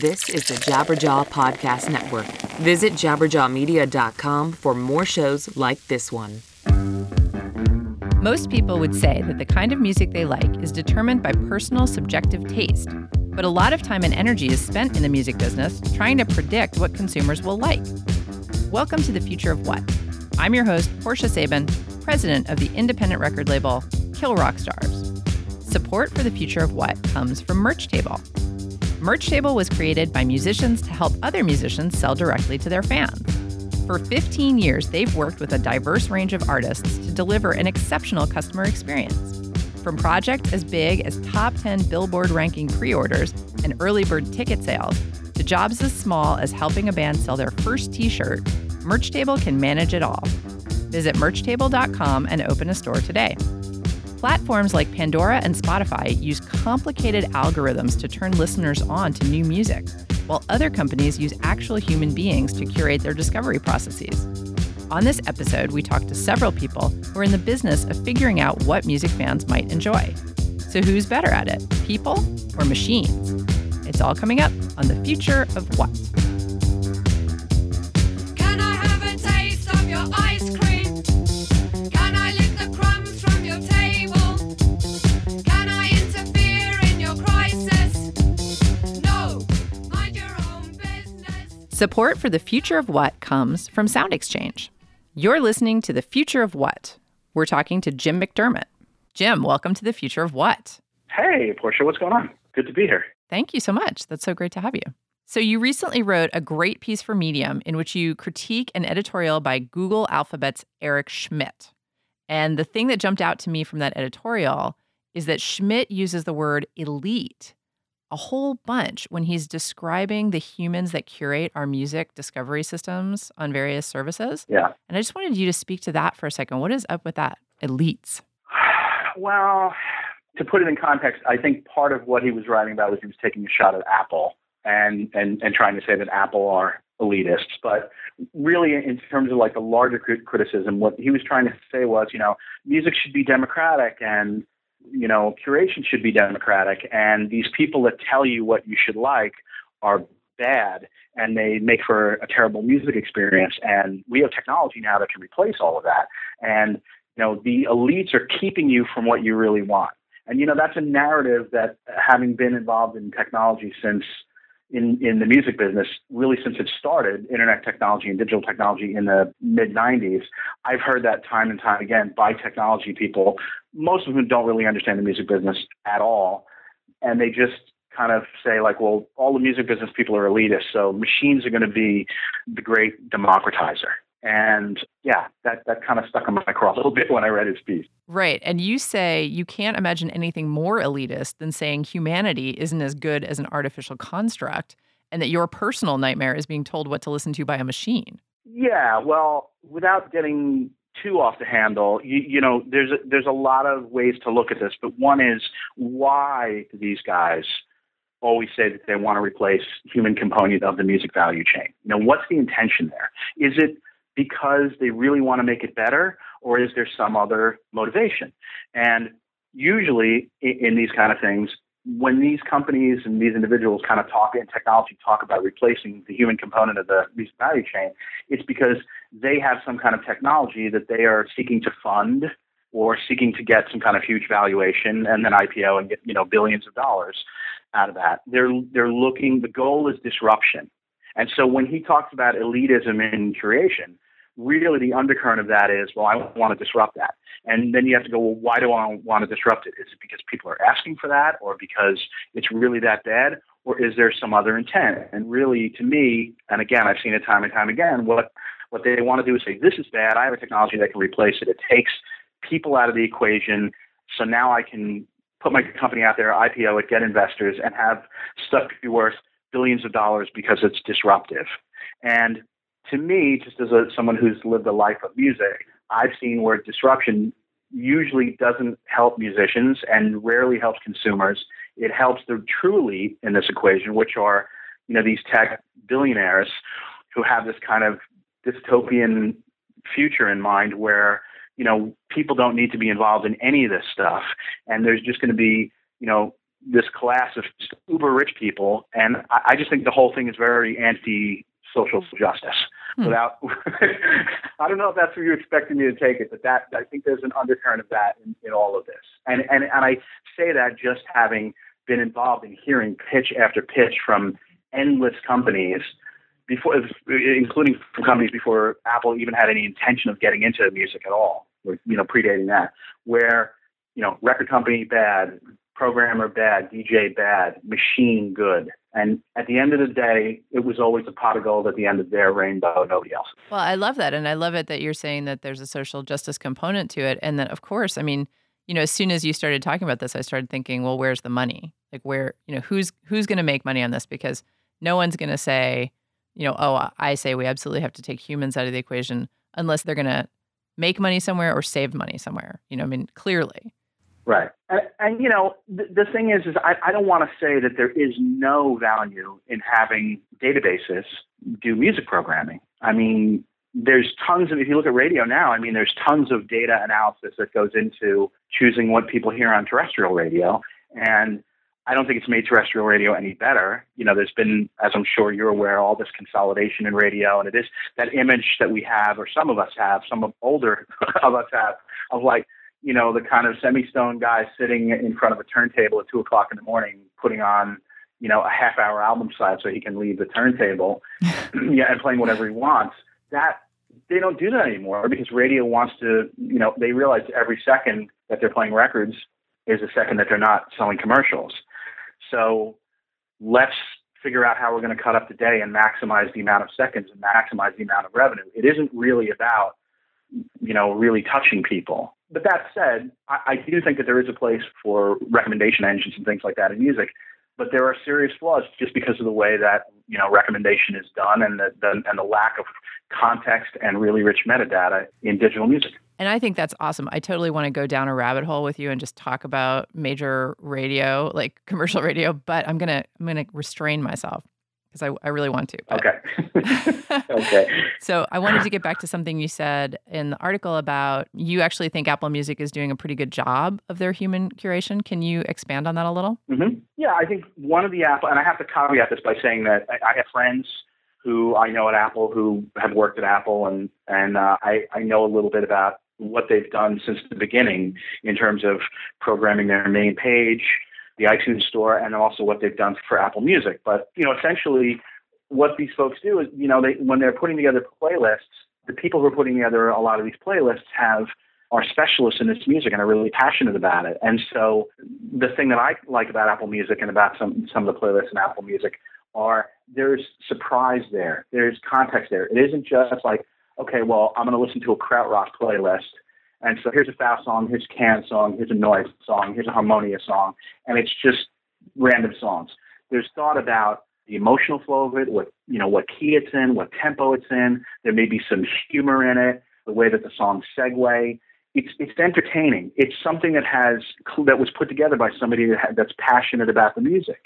This is the Jabberjaw Podcast Network. Visit JabberjawMedia.com for more shows like this one. Most people would say that the kind of music they like is determined by personal, subjective taste. But a lot of time and energy is spent in the music business trying to predict what consumers will like. Welcome to The Future of What. I'm your host, Portia Sabin, president of the independent record label, Kill Rock Stars. Support for The Future of What comes from Merch Table. Merch Table was created by musicians to help other musicians sell directly to their fans. For 15 years, they've worked with a diverse range of artists to deliver an exceptional customer experience. From projects as big as top 10 Billboard ranking pre-orders and early bird ticket sales, to jobs as small as helping a band sell their first t-shirt, Merch Table can manage it all. Visit MerchTable.com and open a store today. Platforms like Pandora and Spotify use complicated algorithms to turn listeners on to new music, while other companies use actual human beings to curate their discovery processes. On this episode, we talked to several people who are in the business of figuring out what music fans might enjoy. So who's better at it, people or machines? It's all coming up on The Future of What. Can I have a taste of your ice cream? Can I lick the crumbs from your table? Can I interfere in your crisis? No, mind your own business. Support for The Future of What comes from Sound Exchange. You're listening to The Future of What. We're talking to Jim McDermott. Jim, welcome to The Future of What. Hey, Portia, what's going on? Good to be here. Thank you so much. That's so great to have you. So you recently wrote a great piece for Medium in which you critique an editorial by Google Alphabet's Eric Schmidt. And the thing that jumped out to me from that editorial is that Schmidt uses the word elite a whole bunch when he's describing the humans that curate our music discovery systems on various services. Yeah. And I just wanted you to speak to that for a second. What is up with that? Elites. Well, to put it in context, I think part of what he was writing about was he was taking a shot at Apple and trying to say that Apple are elitists. But really, in terms of like the larger criticism, what he was trying to say was, you know, music should be democratic and, you know, curation should be democratic, and these people that tell you what you should like are bad, and they make for a terrible music experience, and we have technology now that can replace all of that, and, you know, the elites are keeping you from what you really want. And, you know, that's a narrative that, having been involved in technology since, in the music business, really since it started, internet technology and digital technology in the mid-90s, I've heard that time and time again by technology people, most of whom don't really understand the music business at all. And they just kind of say like, well, all the music business people are elitist, so machines are going to be the great democratizer. And yeah, that kind of stuck in my craw a little bit when I read his piece. Right. And you say you can't imagine anything more elitist than saying humanity isn't as good as an artificial construct and that your personal nightmare is being told what to listen to by a machine. Yeah. Well, without getting too off the handle, you know, there's a lot of ways to look at this. But one is, why do these guys always say that they want to replace human component of the music value chain? You know, what's the intention there? Is it because they really want to make it better, or is there some other motivation? And usually in these kind of things, when these companies and these individuals kind of talk in technology, talk about replacing the human component of the music value chain, it's because they have some kind of technology that they are seeking to fund or seeking to get some kind of huge valuation and then IPO and get, you know, billions of dollars out of that. They're looking, the goal is disruption. And so when he talks about elitism in curation, really the undercurrent of that is, well, I want to disrupt that. And then you have to go, well, why do I want to disrupt it? Is it because people are asking for that, or because it's really that bad, or is there some other intent? And really, to me, and again, I've seen it time and time again, what they want to do is say, this is bad. I have a technology that can replace it. It takes people out of the equation. So now I can put my company out there, IPO it, get investors, and have stuff be worth billions of dollars because it's disruptive. And to me, just as someone who's lived a life of music, I've seen where disruption usually doesn't help musicians and rarely helps consumers. It helps the truly in this equation, which are, you know, these tech billionaires who have this kind of dystopian future in mind where, you know, people don't need to be involved in any of this stuff. And there's just going to be, you know, this class of uber rich people. And I just think the whole thing is very anti-social justice. Without, I don't know if that's where you're expecting me to take it, but that I think there's an undercurrent of that in all of this. And I say that just having been involved in hearing pitch after pitch from endless companies, before, including from companies before Apple even had any intention of getting into music at all, or, you know, predating that, where, you know, record company bad, programmer bad, DJ bad, machine good. And at the end of the day, it was always a pot of gold at the end of their rainbow, nobody else. Well, I love that. And I love it that you're saying that there's a social justice component to it. And then, of course, I mean, you know, as soon as you started talking about this, I started thinking, well, where's the money? Like, where, you know, who's going to make money on this? Because no one's going to say, you know, oh, I say we absolutely have to take humans out of the equation unless they're going to make money somewhere or save money somewhere. You know, I mean, clearly. Right. And you know, the thing is I don't want to say that there is no value in having databases do music programming. I mean, there's tons of, if you look at radio now, I mean, there's tons of data analysis that goes into choosing what people hear on terrestrial radio. And I don't think it's made terrestrial radio any better. You know, there's been, as I'm sure you're aware, all this consolidation in radio. And it is that image that we have, or some of us have, some of older of us have, of like, you know, the kind of semi-stone guy sitting in front of a turntable at 2:00 in the morning, putting on, you know, a half-hour album slide so he can leave the turntable, yeah, and playing whatever he wants. That they don't do that anymore because radio wants to, you know, they realize every second that they're playing records is a second that they're not selling commercials. So let's figure out how we're going to cut up the day and maximize the amount of seconds and maximize the amount of revenue. It isn't really about, you know, really touching people. But that said, I do think that there is a place for recommendation engines and things like that in music, but there are serious flaws just because of the way that, you know, recommendation is done and the lack of context and really rich metadata in digital music. And I think that's awesome. I totally want to go down a rabbit hole with you and just talk about major radio, like commercial radio, but I'm gonna restrain myself because I really want to. Okay. Okay. So I wanted to get back to something you said in the article about you actually think Apple Music is doing a pretty good job of their human curation. Can you expand on that a little? Mm-hmm. Yeah, I think one of the Apple, and I have to caveat this by saying that I have friends who I know at Apple who have worked at Apple, and I know a little bit about what they've done since the beginning in terms of programming their main page, the iTunes Store, and also what they've done for Apple Music. But, you know, essentially what these folks do is, you know, when they're putting together playlists, the people who are putting together a lot of these playlists are specialists in this music and are really passionate about it. And so the thing that I like about Apple Music and about some of the playlists in Apple Music are there's surprise there. There's context there. It isn't just like, okay, well, I'm going to listen to a Kraut Rock playlist, and so here's a fast song, here's a canned song, here's a noise song, here's a harmonious song, and it's just random songs. There's thought about the emotional flow of it, what, you know, what key it's in, what tempo it's in. There may be some humor in it, the way that the songs segue. It's entertaining. It's something that was put together by somebody that's passionate about the music,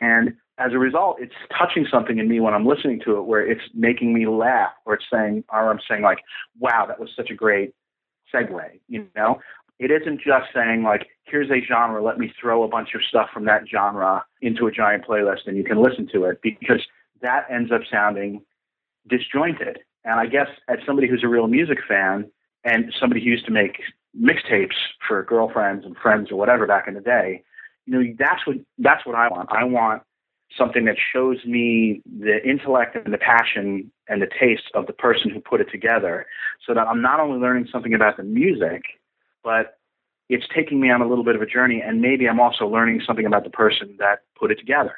and as a result, it's touching something in me when I'm listening to it, where it's making me laugh, or it's saying, or I'm saying like, wow, that was such a great segue. You know, it isn't just saying like, here's a genre, let me throw a bunch of stuff from that genre into a giant playlist and you can listen to it, because that ends up sounding disjointed. And I guess as somebody who's a real music fan and somebody who used to make mixtapes for girlfriends and friends or whatever back in the day, you know, that's what I want. I want something that shows me the intellect and the passion and the taste of the person who put it together, so that I'm not only learning something about the music, but it's taking me on a little bit of a journey, and maybe I'm also learning something about the person that put it together.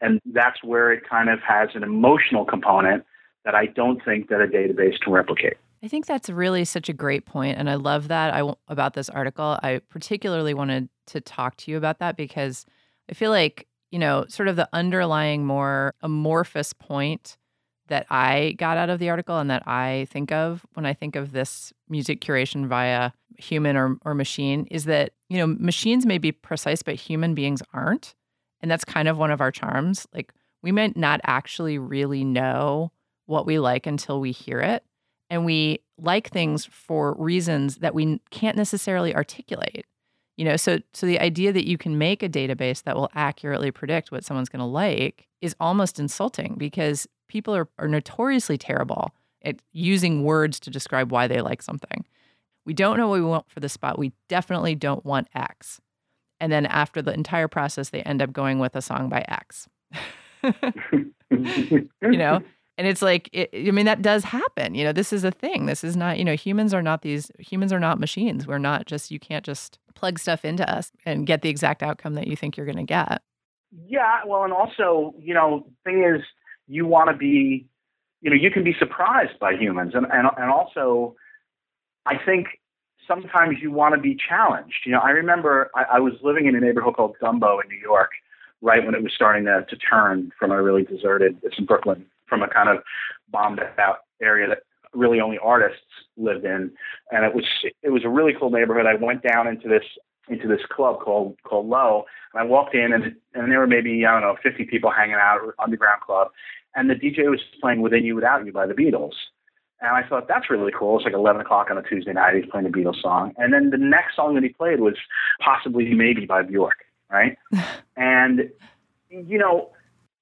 And that's where it kind of has an emotional component that I don't think that a database can replicate. I think that's really such a great point, and I love that about this article. I particularly wanted to talk to you about that because I feel like, you know, sort of the underlying more amorphous point that I got out of the article and that I think of when I think of this music curation via human or machine is that, you know, machines may be precise, but human beings aren't. And that's kind of one of our charms. Like, we might not actually really know what we like until we hear it. And we like things for reasons that we can't necessarily articulate. You know, so the idea that you can make a database that will accurately predict what someone's going to like is almost insulting, because people are notoriously terrible at using words to describe why they like something. We don't know what we want for the spot. We definitely don't want X. And then after the entire process, they end up going with a song by X. You know? And it's like, that does happen. You know, this is a thing. This is not, humans are not machines. We're not just, you can't just plug stuff into us and get the exact outcome that you think you're going to get. Yeah. Well, and also, thing is, you want to be, you can be surprised by humans. And also, I think sometimes you want to be challenged. I remember I was living in a neighborhood called Dumbo in New York, right when it was starting to turn from a really deserted, it's in Brooklyn, from a kind of bombed out area that really only artists lived in. And it was a really cool neighborhood. I went down into this club called Low, and I walked in and there were maybe, 50 people hanging out, underground club. And the DJ was playing Within You Without You by the Beatles. And I thought, that's really cool. It's like 11 o'clock on a Tuesday night. He's playing a Beatles song. And then the next song that he played was Possibly Maybe by Bjork. Right. And,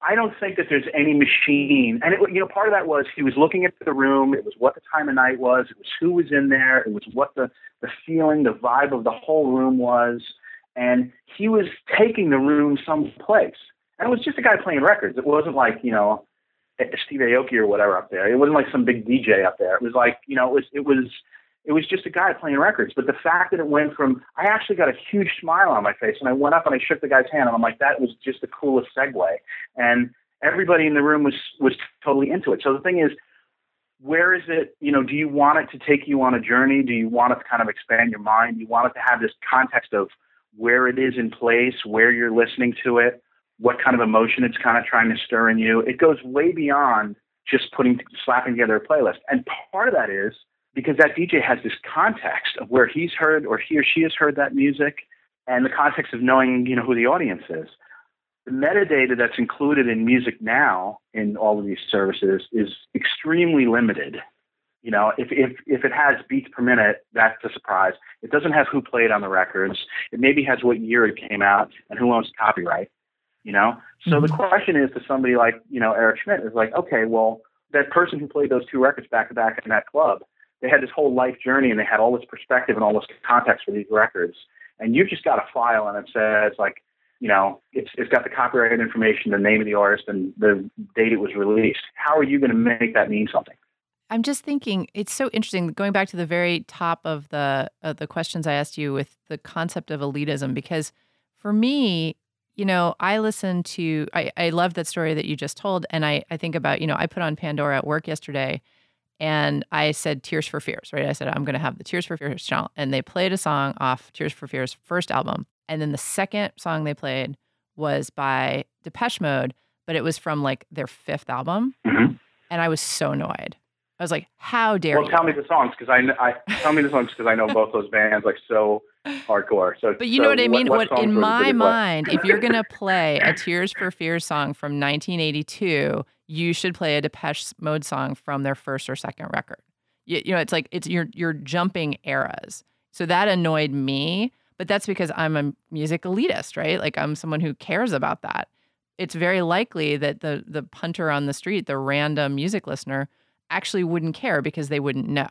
I don't think that there's any machine. And, part of that was he was looking at the room. It was what the time of night was. It was who was in there. It was what the feeling, the vibe of the whole room was. And he was taking the room someplace. And it was just a guy playing records. It wasn't like, Steve Aoki or whatever up there. It wasn't like some big DJ up there. It was like, it was just a guy playing records. But the fact that it went from, I actually got a huge smile on my face, and I went up and I shook the guy's hand, and I'm like, that was just the coolest segue. And everybody in the room was totally into it. So the thing is, where is it, do you want it to take you on a journey? Do you want it to kind of expand your mind? Do you want it to have this context of where it is in place, where you're listening to it, what kind of emotion it's kind of trying to stir in you? It goes way beyond just slapping together a playlist. And part of that is, because that DJ has this context of where he's heard or he or she has heard that music, and the context of knowing, who the audience is. The metadata that's included in music now in all of these services is extremely limited. If it has beats per minute, that's a surprise. It doesn't have who played on the records. It maybe has what year it came out and who owns copyright, So the question is to somebody like, Eric Schmidt is like, okay, well, that person who played those two records back to back in that club, they had this whole life journey and they had all this perspective and all this context for these records. And you've just got a file and it says like, it's got the copyrighted information, the name of the artist, and the date it was released. How are you going to make that mean something? I'm just thinking it's so interesting going back to the very top of the questions I asked you with the concept of elitism, because for me, I love that story that you just told. And I think about, I put on Pandora at work yesterday. And I said Tears for Fears, right? I said, I'm going to have the Tears for Fears channel. And they played a song off Tears for Fears' first album. And then the second song they played was by Depeche Mode, but it was from like their fifth album. Mm-hmm. And I was so annoyed. I was like, how dare you? Well, tell me the songs, because I know both those bands like so hardcore. So, but you know what I mean? What in my mind, if you're going to play a Tears for Fears song from 1982, you should play a Depeche Mode song from their first or second record. It's like you're jumping eras. So that annoyed me, but that's because I'm a music elitist, right? Like I'm someone who cares about that. It's very likely that the punter on the street, the random music listener, actually wouldn't care because they wouldn't know.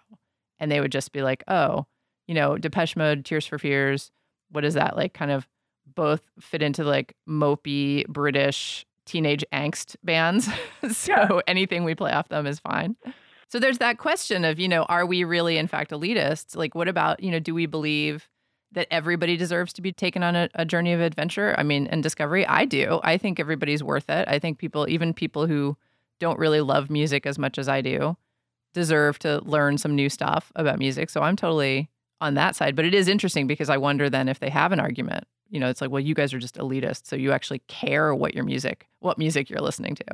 And they would just be like, oh, Depeche Mode, Tears for Fears, what is that? Like kind of both fit into like mopey British teenage angst bands. So yeah, anything we play off them is fine. So there's that question of, are we really in fact elitists? Like, what about, do we believe that everybody deserves to be taken on a journey of adventure? I mean, and discovery? I do. I think everybody's worth it. I think even people who don't really love music as much as I do deserve to learn some new stuff about music. So I'm totally on that side, but it is interesting because I wonder then if they have an argument. It's like, well, you guys are just elitist, so you actually care what music you're listening to.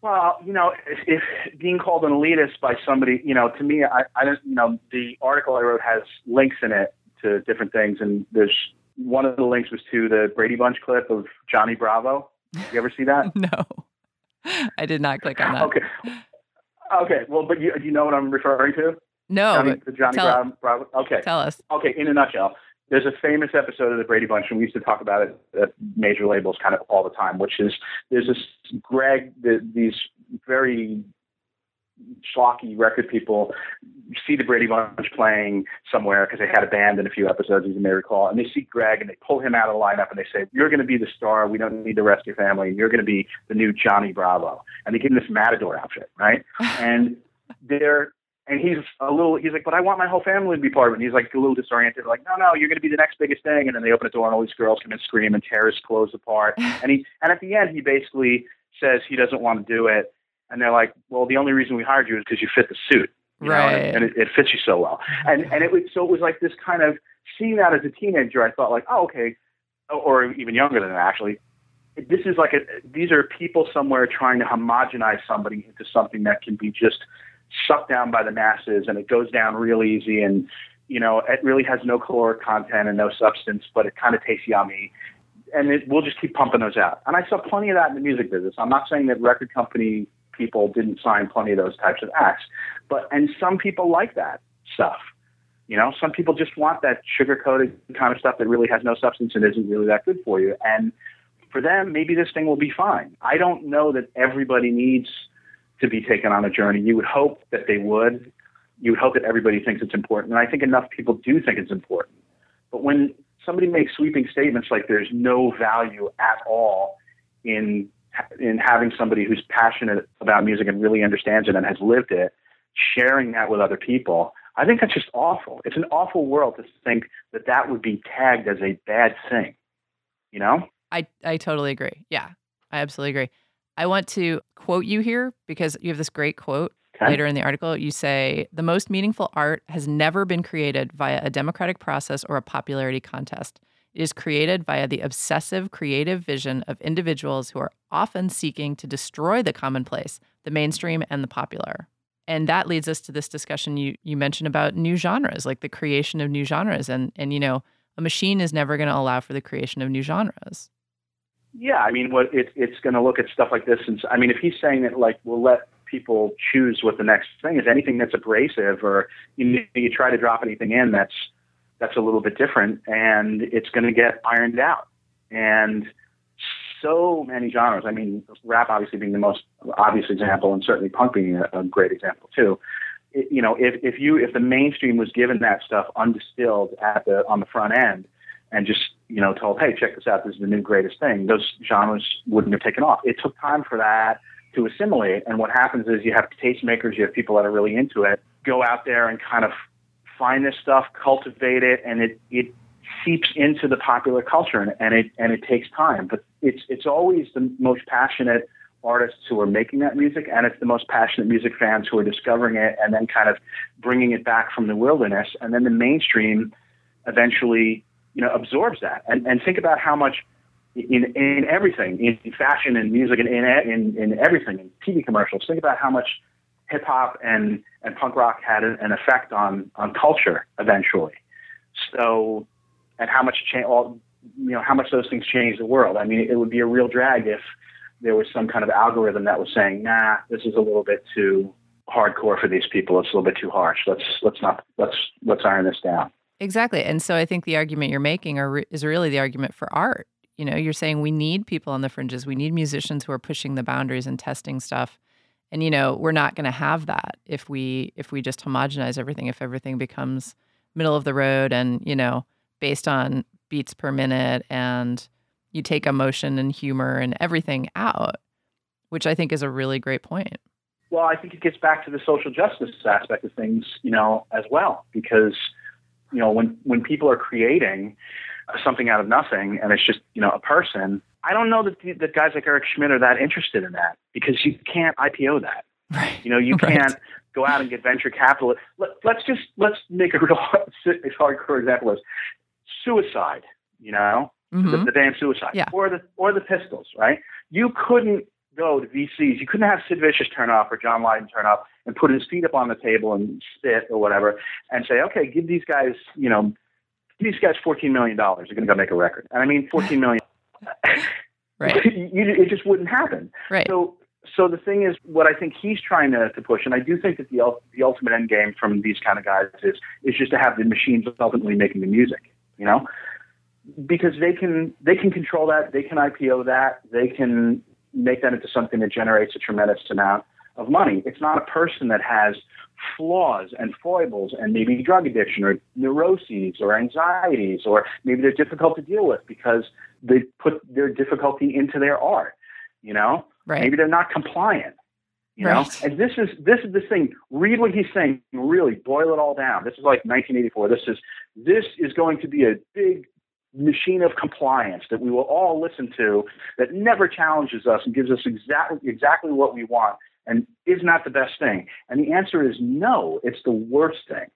Well, if being called an elitist by somebody, to me, I don't, the article I wrote has links in it to different things, and there's one of the links was to the Brady Bunch clip of Johnny Bravo. You ever see that? No, I did not click on that. Okay. Well, but you know what I'm referring to? No, Johnny Bravo. Okay, tell us. Okay, in a nutshell. There's a famous episode of the Brady Bunch, and we used to talk about it at major labels kind of all the time, which is there's this Greg, these very schlocky record people see the Brady Bunch playing somewhere because they had a band in a few episodes, as you may recall, and they see Greg and they pull him out of the lineup and they say, "You're going to be the star. We don't need the rest of your family. You're going to be the new Johnny Bravo." And they give him this matador outfit, right? And they're... And he's like, "But I want my whole family to be part of it." And he's like a little disoriented, like, no, you're going to be the next biggest thing. And then they open a door and all these girls come and scream and tear his clothes apart. And at the end, he basically says he doesn't want to do it. And they're like, "Well, the only reason we hired you is because you fit the suit." Right. And it fits you so well. And it was like this kind of, seeing that as a teenager, I thought like, oh, okay. Or even younger than that, actually. This is like, these are people somewhere trying to homogenize somebody into something that can be just sucked down by the masses, and it goes down real easy, and it really has no caloric content and no substance, but it kind of tastes yummy, and we'll just keep pumping those out. And I saw plenty of that in the music business. I'm not saying that record company people didn't sign plenty of those types of acts, and some people like that stuff. Some people just want that sugar-coated kind of stuff that really has no substance and isn't really that good for you. And for them, maybe this thing will be fine. I don't know that everybody needs to be taken on a journey. You would hope that they would. You would hope that everybody thinks it's important. And I think enough people do think it's important. But when somebody makes sweeping statements like there's no value at all in having somebody who's passionate about music and really understands it and has lived it, sharing that with other people, I think that's just awful. It's an awful world to think that that would be tagged as a bad thing. I totally agree. Yeah, I absolutely agree. I want to quote you here because you have this great quote later in the article. You say, "The most meaningful art has never been created via a democratic process or a popularity contest. It is created via the obsessive creative vision of individuals who are often seeking to destroy the commonplace, the mainstream, and the popular." And that leads us to this discussion you mentioned about new genres, like the creation of new genres. And a machine is never going to allow for the creation of new genres. Yeah, it's going to look at stuff like this. And if he's saying that, like, we'll let people choose what the next thing is, anything that's abrasive or you try to drop anything in that's a little bit different, and it's going to get ironed out. And so many genres. Rap obviously being the most obvious example, and certainly punk being a great example too. If the mainstream was given that stuff undistilled on the front end, and just, told, "Hey, check this out, this is the new greatest thing," those genres wouldn't have taken off. It took time for that to assimilate. And what happens is you have tastemakers, you have people that are really into it, go out there and kind of find this stuff, cultivate it, and it seeps into the popular culture, and it takes time. But it's always the most passionate artists who are making that music, and it's the most passionate music fans who are discovering it and then kind of bringing it back from the wilderness. And then the mainstream eventually absorbs that. And think about how much in everything, in fashion and music and in everything, in TV commercials, think about how much hip hop and punk rock had an effect on culture eventually. So, and how much how much those things change the world. It would be a real drag if there was some kind of algorithm that was saying, "Nah, this is a little bit too hardcore for these people. It's a little bit too harsh. Let's iron this down." Exactly. And so I think the argument you're making is really the argument for art. You're saying we need people on the fringes. We need musicians who are pushing the boundaries and testing stuff. And, we're not going to have that if we just homogenize everything, if everything becomes middle of the road and, based on beats per minute, and you take emotion and humor and everything out, which I think is a really great point. Well, I think it gets back to the social justice aspect of things, as well, because when people are creating something out of nothing and it's just, a person, I don't know that guys like Eric Schmidt are that interested in that, because you can't IPO that. Right. Can't go out and get venture capital. Let's make a real hardcore example. Is Suicide, mm-hmm. the damn Suicide, yeah. or the Pistols, right? You couldn't go to VCs. You couldn't have Sid Vicious turn up or John Lydon turn up and put his feet up on the table and spit or whatever and say, "Okay, give these guys, $14 million. They're going to go make a record." And $14 million. Right. It just wouldn't happen. Right. So the thing is, what I think he's trying to push, and I do think that the ultimate end game from these kind of guys is just to have the machines ultimately making the music. you know, because they can control that. They can IPO that. They can make that into something that generates a tremendous amount of money. It's not a person that has flaws and foibles and maybe drug addiction or neuroses or anxieties, or maybe they're difficult to deal with because they put their difficulty into their art, you know? Right. Maybe they're not compliant, you right. know? And this is the thing. Read what he's saying. Really boil it all down. This is like 1984. This is going to be a big machine of compliance that we will all listen to, that never challenges us and gives us exactly what we want, and is not the best thing. And the answer is no, it's the worst thing.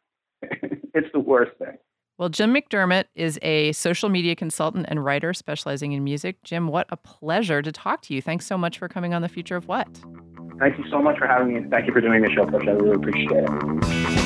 It's the worst thing. Well, Jim McDermott is a social media consultant and writer specializing in music. Jim, what a pleasure to talk to you. Thanks so much for coming on The Future of What. Thank you so much for having me, and thank you for doing the show, Portia. I really appreciate it.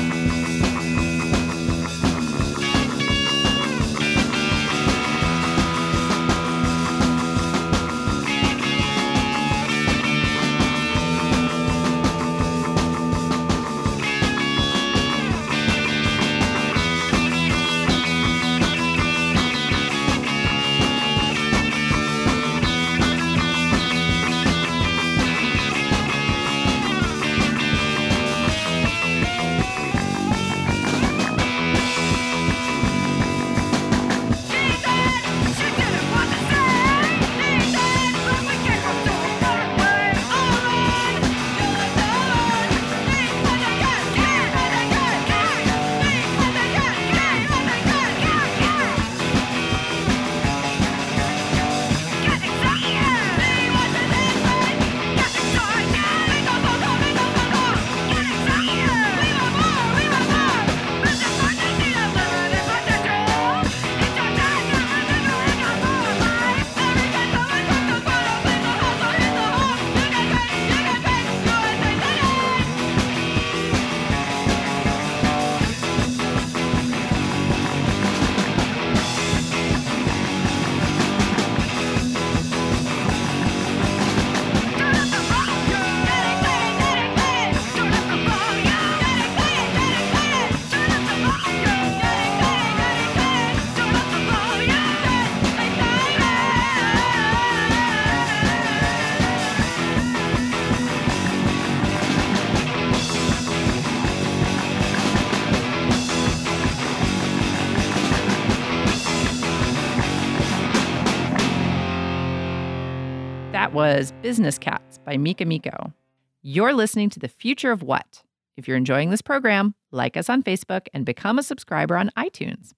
Was Business Cats by Mika Miko. You're listening to The Future of What. If you're enjoying this program, like us on Facebook and become a subscriber on iTunes.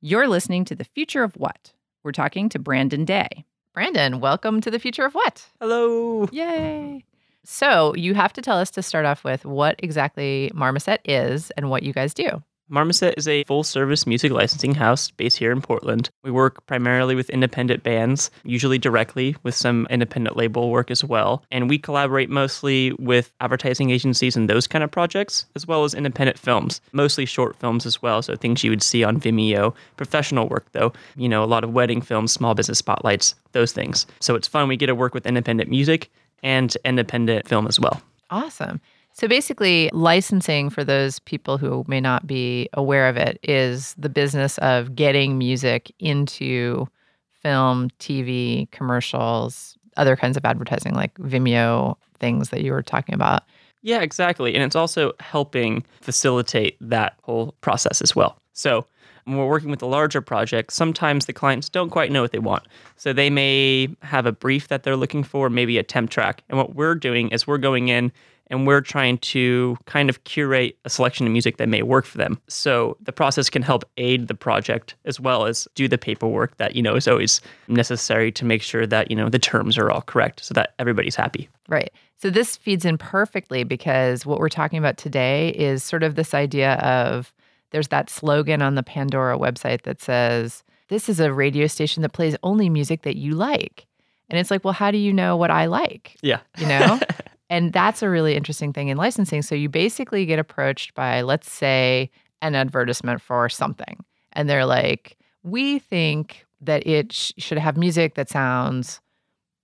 You're listening to The Future of What. We're talking to Brandon Day. Brandon, welcome to The Future of What. Hello. Yay. So you have to tell us, to start off with, what exactly Marmoset is and what you guys do. Marmoset is a full-service music licensing house based here in Portland. We work primarily with independent bands, usually directly, with some independent label work as well. And we collaborate mostly with advertising agencies and those kind of projects, as well as independent films, mostly short films as well, so things you would see on Vimeo. Professional work, though, you know, a lot of wedding films, small business spotlights, those things. So it's fun. We get to work with independent music and independent film as well. Awesome. So basically, licensing, for those people who may not be aware of it, is the business of getting music into film, TV, commercials, other kinds of advertising like Vimeo, things that you were talking about. Yeah, exactly. And it's also helping facilitate that whole process as well. So when we're working with a larger project, sometimes the clients don't quite know what they want. So they may have a brief that they're looking for, maybe a temp track. And what we're doing is we're going in and we're trying to kind of curate a selection of music that may work for them. So the process can help aid the project as well as do the paperwork that, you know, is always necessary to make sure that, you know, the terms are all correct so that everybody's happy. Right. So this feeds in perfectly, because what we're talking about today is sort of this idea of, there's that slogan on the Pandora website that says, this is a radio station that plays only music that you like. And it's like, well, how do you know what I like? Yeah. You know? And that's a really interesting thing in licensing. So you basically get approached by, let's say, an advertisement for something. And they're like, we think that it should have music that sounds,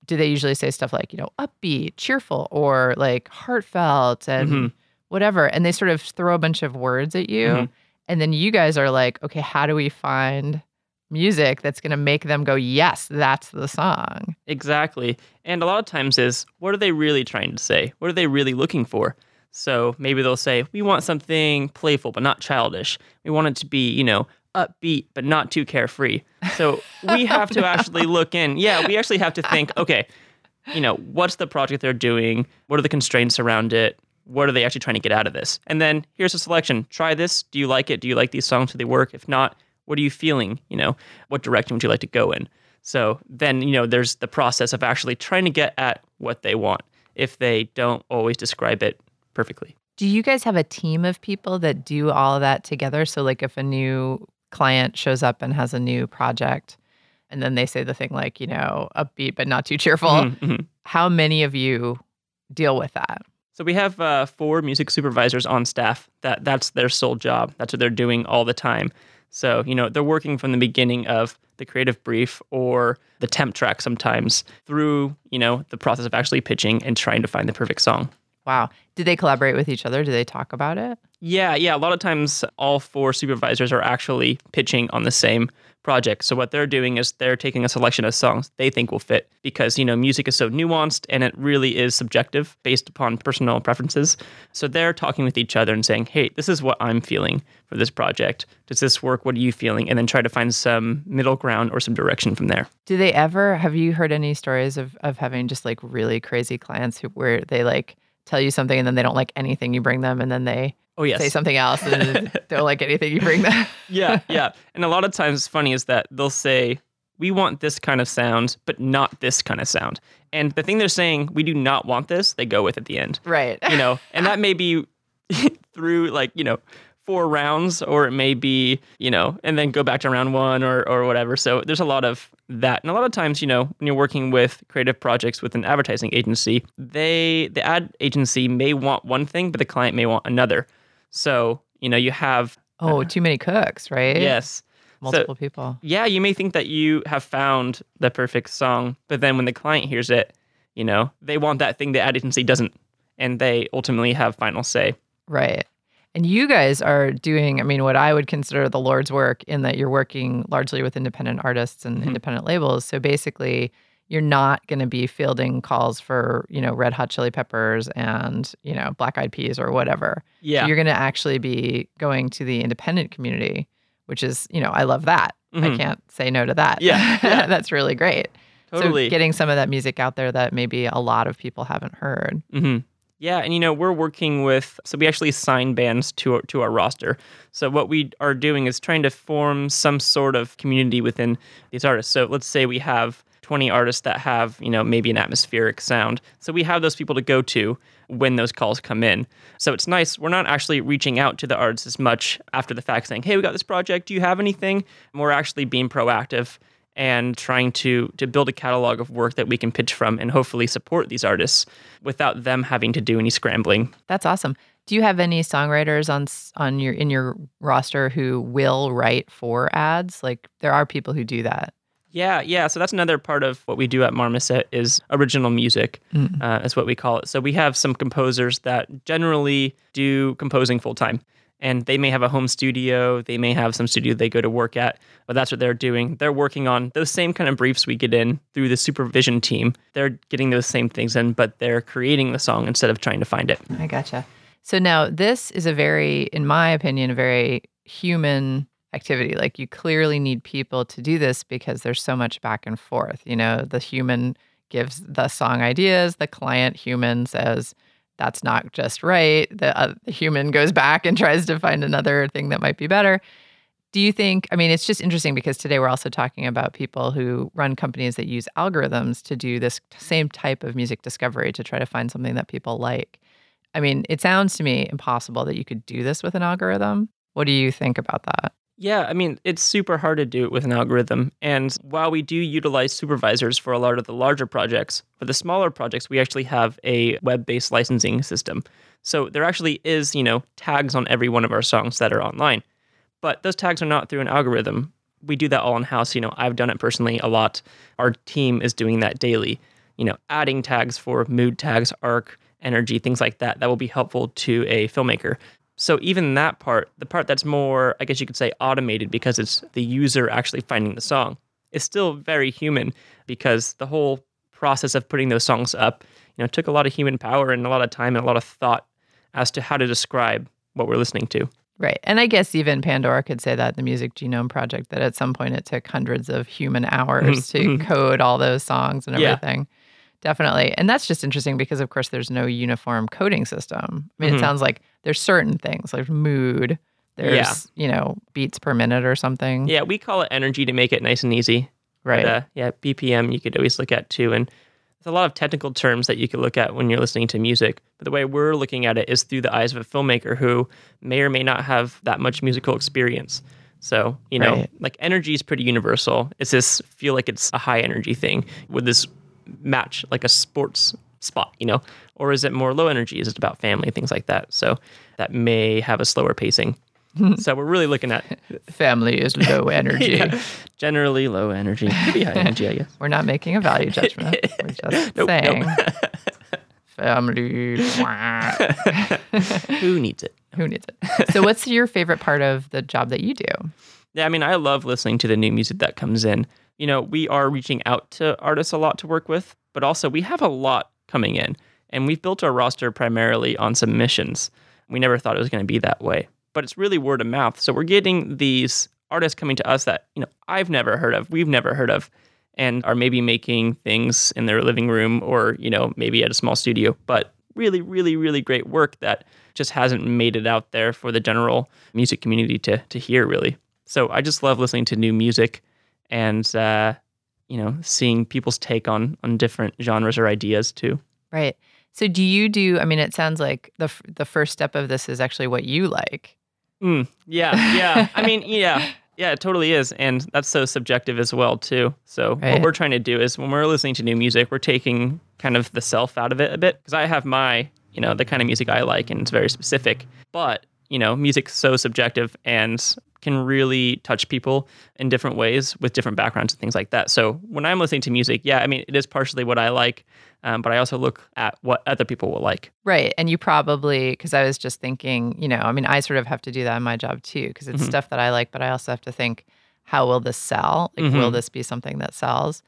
do they usually say stuff like, you know, upbeat, cheerful, or like heartfelt and whatever. And they sort of throw a bunch of words at you. And then you guys are like, okay, how do we find music that's going to make them go, yes, that's the song. Exactly. And a lot of times is, what are they really trying to say? What are they really looking for? So maybe they'll say, we want something playful, but not childish. We want it to be, you know, upbeat, but not too carefree. So we have to actually look in. Yeah, we actually have to think, okay, you know, what's the project they're doing? What are the constraints around it? What are they actually trying to get out of this? And then here's a selection. Try this. Do you like it? Do you like these songs? Do they work? If not, what are you feeling? You know, what direction would you like to go in? So then, you know, there's the process of actually trying to get at what they want if they don't always describe it perfectly. Do you guys have a team of people that do all of that together? So like if a new client shows up and has a new project and then they say the thing like, you know, upbeat but not too cheerful, mm-hmm. How many of you deal with that? So we have four music supervisors on staff. That's their sole job. That's what they're doing all the time. So, you know, they're working from the beginning of the creative brief or the temp track sometimes through, you know, the process of actually pitching and trying to find the perfect song. Wow. Do they collaborate with each other? Do they talk about it? Yeah. A lot of times all four supervisors are actually pitching on the same project. So what they're doing is they're taking a selection of songs they think will fit because, you know, music is so nuanced and it really is subjective based upon personal preferences. So they're talking with each other and saying, hey, this is what I'm feeling for this project. Does this work? What are you feeling? And then try to find some middle ground or some direction from there. Do they ever, have you heard any stories of having just like really crazy clients where they like tell you something and then they don't like anything you bring them and then they say something else and don't like anything you bring them? Yeah. And a lot of times it's funny is that they'll say, we want this kind of sound, but not this kind of sound. And the thing they're saying, we do not want this, they go with at the end. Right. You know, and that may be through like, you know, four rounds or it may be, you know, and then go back to round one or whatever. So there's a lot of that. And a lot of times, you know, when you're working with creative projects with an advertising agency, the ad agency may want one thing, but the client may want another. So, you know, you have... too many cooks, right? Yes. Multiple people. Yeah, you may think that you have found the perfect song, but then when the client hears it, you know, they want that thing the ad agency doesn't, and they ultimately have final say. Right. And you guys are doing, I mean, what I would consider the Lord's work in that you're working largely with independent artists and independent labels. So basically, you're not going to be fielding calls for, you know, Red Hot Chili Peppers and, you know, Black Eyed Peas or whatever. Yeah. So you're going to actually be going to the independent community, which is, you know, I love that. Mm-hmm. I can't say no to that. Yeah. That's really great. Totally. So getting some of that music out there that maybe a lot of people haven't heard. Mm-hmm. Yeah, and you know, we're working with, so we actually sign bands to our roster. So what we are doing is trying to form some sort of community within these artists. So let's say we have 20 artists that have, you know, maybe an atmospheric sound. So we have those people to go to when those calls come in. So it's nice. We're not actually reaching out to the artists as much after the fact saying, hey, we got this project. Do you have anything? And we're actually being proactive and trying to build a catalog of work that we can pitch from and hopefully support these artists without them having to do any scrambling. That's awesome. Do you have any songwriters in your roster who will write for ads? Like, there are people who do that. Yeah. So that's another part of what we do at Marmoset is original music, is what we call it. So we have some composers that generally do composing full-time. And they may have a home studio, they may have some studio they go to work at, but that's what they're doing. They're working on those same kind of briefs we get in through the supervision team. They're getting those same things in, but they're creating the song instead of trying to find it. I gotcha. So now this is in my opinion, a very human activity. Like, you clearly need people to do this because there's so much back and forth. You know, the human gives the song ideas, the client human says, that's not just right. The human goes back and tries to find another thing that might be better. Do you think, I mean, it's just interesting because today we're also talking about people who run companies that use algorithms to do this same type of music discovery to try to find something that people like. I mean, it sounds to me impossible that you could do this with an algorithm. What do you think about that? Yeah, I mean, it's super hard to do it with an algorithm. And while we do utilize supervisors for a lot of the larger projects, for the smaller projects, we actually have a web-based licensing system. So there actually is, you know, tags on every one of our songs that are online. But those tags are not through an algorithm. We do that all in-house. You know, I've done it personally a lot. Our team is doing that daily. You know, adding tags for mood tags, arc, energy, things like that will be helpful to a filmmaker. So even that part, the part that's more, I guess you could say, automated because it's the user actually finding the song, is still very human because the whole process of putting those songs up, you know, took a lot of human power and a lot of time and a lot of thought as to how to describe what we're listening to. Right. And I guess even Pandora could say that, the Music Genome Project, that at some point it took hundreds of human hours to code all those songs and everything. Yeah. Definitely. And that's just interesting because, of course, there's no uniform coding system. I mean, it sounds like there's certain things like mood, there's, you know, beats per minute or something. Yeah, we call it energy to make it nice and easy. Right. But, yeah, BPM you could always look at too. And there's a lot of technical terms that you could look at when you're listening to music. But the way we're looking at it is through the eyes of a filmmaker who may or may not have that much musical experience. So, you know, like energy is pretty universal. It's this feel like it's a high energy thing with this match like a sports spot, you know, or is it more low energy? Is it about family, things like that? So that may have a slower pacing. So we're really looking at family is low energy. Generally low energy. Could be high energy, I guess. We're not making a value judgment. We're just saying family. Who needs it? Who needs it? So what's your favorite part of the job that you do? Yeah, I mean, I love listening to the new music that comes in. You know, we are reaching out to artists a lot to work with, but also we have a lot coming in. And we've built our roster primarily on submissions. We never thought it was going to be that way. But it's really word of mouth. So we're getting these artists coming to us that, you know, I've never heard of, we've never heard of, and are maybe making things in their living room or, you know, maybe at a small studio. But really, really, really great work that just hasn't made it out there for the general music community to hear, really. So I just love listening to new music. And, you know, seeing people's take on different genres or ideas, too. Right. So do you do, I mean, it sounds like the first step of this is actually what you like. Yeah. I mean, yeah, it totally is. And that's so subjective as well, too. So what we're trying to do is when we're listening to new music, we're taking kind of the self out of it a bit. Because I have my, you know, the kind of music I like, and it's very specific. But, you know, music's so subjective and can really touch people in different ways with different backgrounds and things like that. So when I'm listening to music, I mean, it is partially what I like, but I also look at what other people will like. Right. And you probably, because I was just thinking, you know, I mean, I sort of have to do that in my job too, because it's stuff that I like, but I also have to think, how will this sell? Like, will this be something that sells?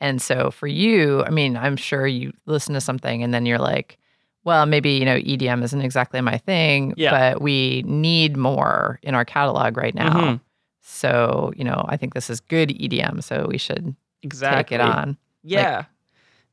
And so for you, I mean, I'm sure you listen to something and then you're like, well, maybe, you know, EDM isn't exactly my thing, but we need more in our catalog right now. So, you know, I think this is good EDM, so we should take it on. Yeah. Like,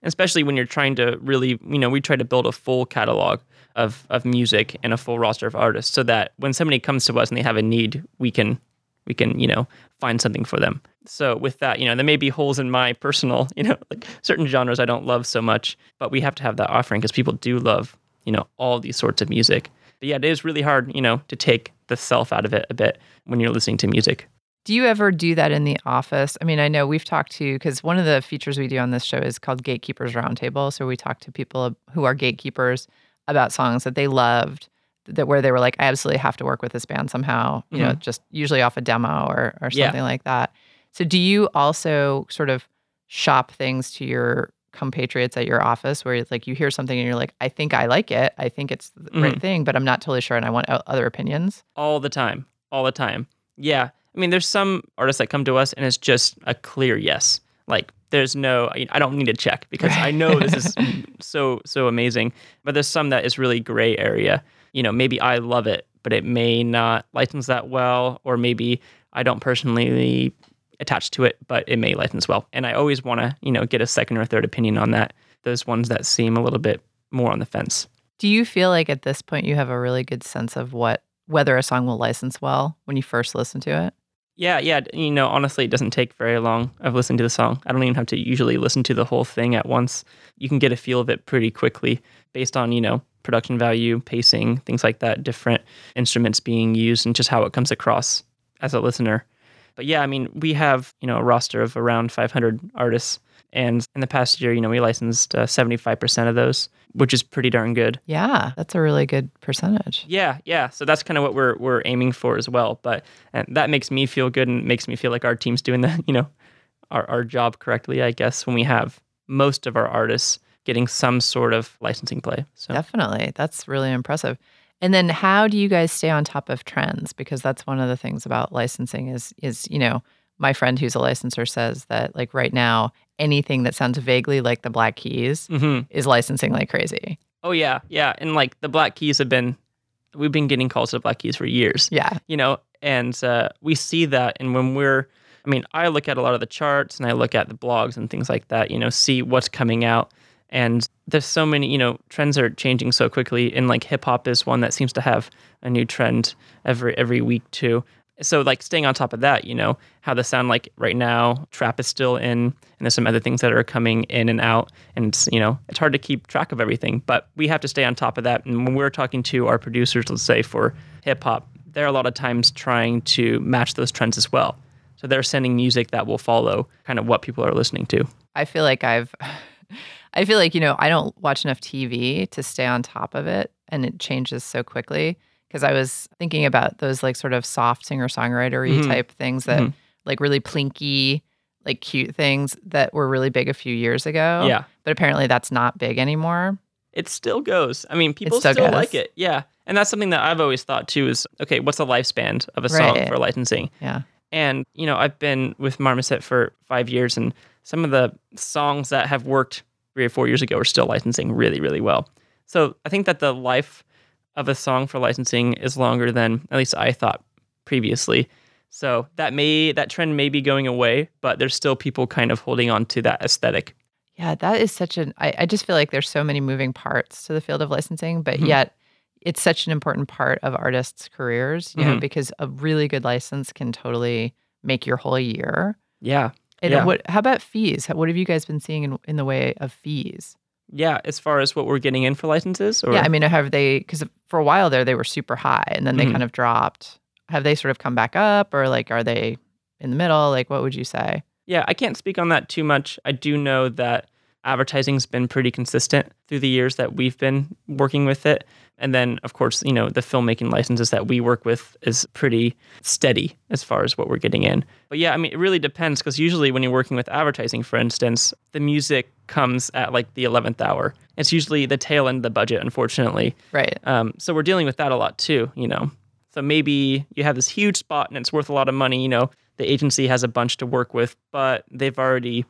especially when you're trying to really, you know, we try to build a full catalog of music and a full roster of artists so that when somebody comes to us and they have a need, we can, you know, find something for them. So with that, you know, there may be holes in my personal, you know, like certain genres I don't love so much, but we have to have that offering because people do love, you know, all these sorts of music. But yeah, it is really hard, you know, to take the self out of it a bit when you're listening to music. Do you ever do that in the office? I mean, I know we've talked to, because one of the features we do on this show is called Gatekeepers Roundtable. So we talk to people who are gatekeepers about songs that they loved, that where they were like, I absolutely have to work with this band somehow, you know, just usually off a demo or something like that. So do you also sort of shop things to your compatriots at your office where it's like you hear something and you're like, I think I like it. I think it's the right thing, but I'm not totally sure. And I want other opinions. All the time. Yeah. I mean, there's some artists that come to us and it's just a clear yes. Like, there's no, I don't need to check because I know this is so amazing. But there's some that is really gray area. You know, maybe I love it, but it may not license that well, or maybe I don't personally attach to it, but it may license well. And I always want to, you know, get a second or third opinion on that. Those ones that seem a little bit more on the fence. Do you feel like at this point you have a really good sense of whether a song will license well when you first listen to it? Yeah. You know, honestly, it doesn't take very long of listening to the song. I don't even have to usually listen to the whole thing at once. You can get a feel of it pretty quickly based on, you know, production value, pacing, things like that, different instruments being used, and just how it comes across as a listener. But yeah, I mean, we have, you know, a roster of around 500 artists. And in the past year, you know, we licensed 75% of those, which is pretty darn good. Yeah, that's a really good percentage. Yeah. So that's kind of what we're aiming for as well. But and that makes me feel good and makes me feel like our team's doing the, you know, our job correctly, I guess, when we have most of our artists getting some sort of licensing play. So. Definitely. That's really impressive. And then how do you guys stay on top of trends? Because that's one of the things about licensing is, you know, my friend who's a licensor says that like right now, anything that sounds vaguely like the Black Keys is licensing like crazy. Oh yeah. Yeah. And like the Black Keys have been, we've been getting calls to Black Keys for years. Yeah. You know, and we see that. And when we're, I mean, I look at a lot of the charts and I look at the blogs and things like that, you know, see what's coming out. And there's so many, you know, trends are changing so quickly. And like hip hop is one that seems to have a new trend every week too. So like staying on top of that, you know, how the sound like right now, trap is still in, and there's some other things that are coming in and out. And, it's, you know, it's hard to keep track of everything, but we have to stay on top of that. And when we're talking to our producers, let's say for hip hop, they're a lot of times trying to match those trends as well. So they're sending music that will follow kind of what people are listening to. I feel like, you know, I don't watch enough TV to stay on top of it, and it changes so quickly. Because I was thinking about those like sort of soft singer-songwriter-y type things that like really plinky, like cute things that were really big a few years ago. Yeah. But apparently that's not big anymore. It still goes. I mean, people still like it. Yeah. And that's something that I've always thought too is, okay, what's the lifespan of a song for licensing? Yeah. And, you know, I've been with Marmoset for 5 years, and some of the songs that have worked 3 or 4 years ago are still licensing really, really well. So I think that the life of a song for licensing is longer than at least I thought previously. So that trend may be going away, but there's still people kind of holding on to that aesthetic. Yeah, that is such an, I just feel like there's so many moving parts to the field of licensing, but yet it's such an important part of artists' careers, you know, because a really good license can totally make your whole year. Yeah. And how about fees? What have you guys been seeing in the way of fees? Yeah, as far as what we're getting in for licenses? Or? Yeah, I mean, have they, because for a while there, they were super high, and then they kind of dropped. Have they sort of come back up, or like, are they in the middle? Like, what would you say? Yeah, I can't speak on that too much. I do know that advertising's been pretty consistent through the years that we've been working with it. And then, of course, you know, the filmmaking licenses that we work with is pretty steady as far as what we're getting in. But yeah, I mean, it really depends, because usually when you're working with advertising, for instance, the music comes at like the 11th hour. It's usually the tail end of the budget, unfortunately. Right. So we're dealing with that a lot too, you know. So maybe you have this huge spot and it's worth a lot of money, you know, the agency has a bunch to work with, but they've already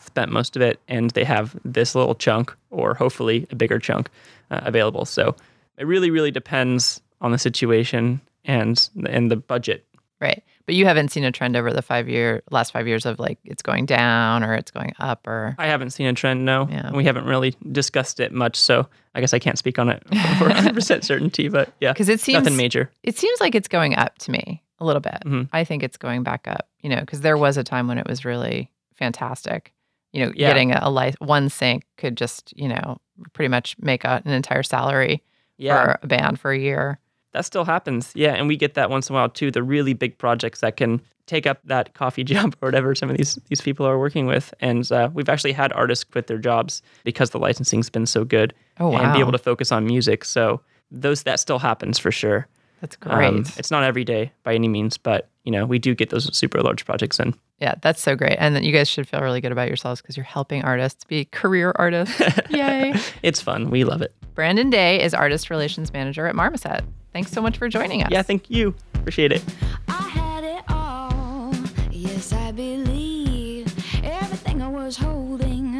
spent most of it, and they have this little chunk, or hopefully a bigger chunk, available. So it really, really depends on the situation and the budget. Right. But you haven't seen a trend over the last 5 years of like it's going down or it's going up, or? I haven't seen a trend, no. Yeah. We haven't really discussed it much, so I guess I can't speak on it for 100% certainty, but yeah, because it seems nothing major. It seems like it's going up to me a little bit. Mm-hmm. I think it's going back up, you know, because there was a time when it was really fantastic. You know, getting one sync could just, you know, pretty much make an entire salary for a band for a year. That still happens. Yeah. And we get that once in a while too, the really big projects that can take up that coffee job or whatever some of these people are working with. And we've actually had artists quit their jobs because the licensing's been so good. Oh, wow. And be able to focus on music. So that still happens for sure. That's great. It's not every day by any means, but, you know, we do get those super large projects in. Yeah, that's so great. And then you guys should feel really good about yourselves because you're helping artists be career artists. Yay. It's fun. We love it. Brandon Day is Artist Relations Manager at Marmoset. Thanks so much for joining us. Yeah, thank you. Appreciate it. I had it all. Yes, I believe everything I was holding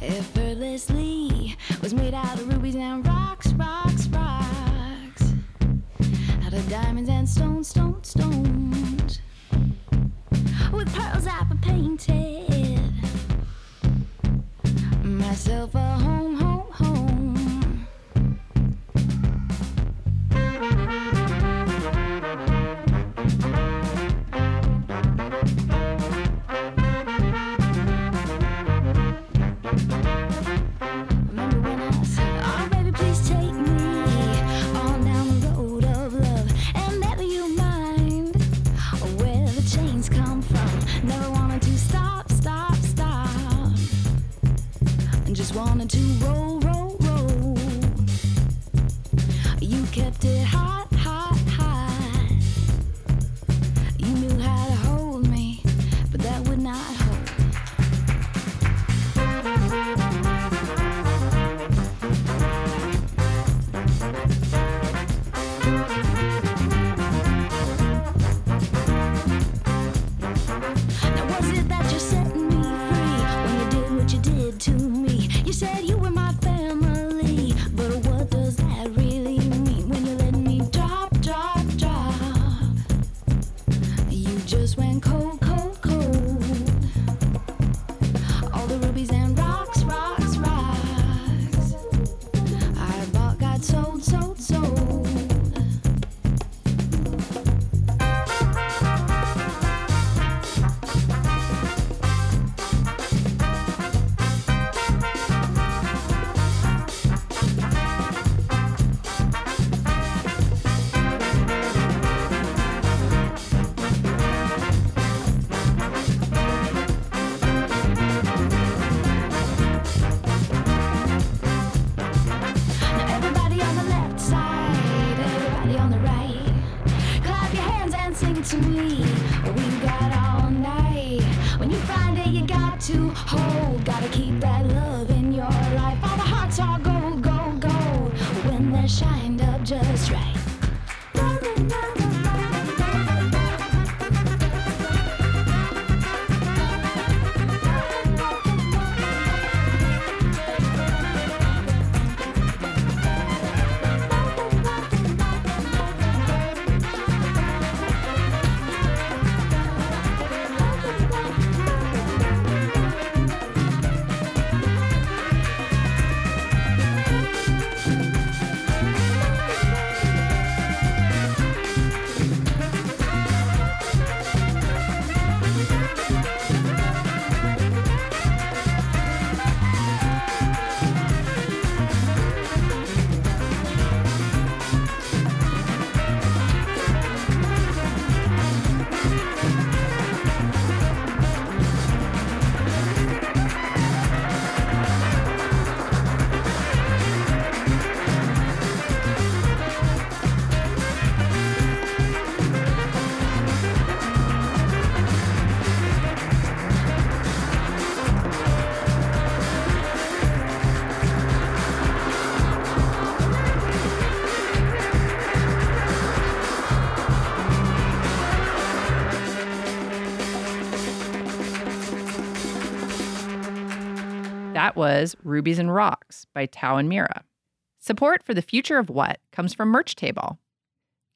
effortlessly was made out of rubies and rocks. Out of diamonds and stones. With pearls I've painted myself a home. Remember when I said, oh baby, please take me on down the road of love, and never you mind where the chains come from. Never wanted to stop, and just wanted to roll. You kept it hot. You knew how to hold me, but that would not hold. got to hold, gotta keep that love in your life. All the hearts are gold, gold, gold, when they're shined up just right. That was Rubies and Rocks by Tao and Mira. Support for The Future of What comes from Merch Table.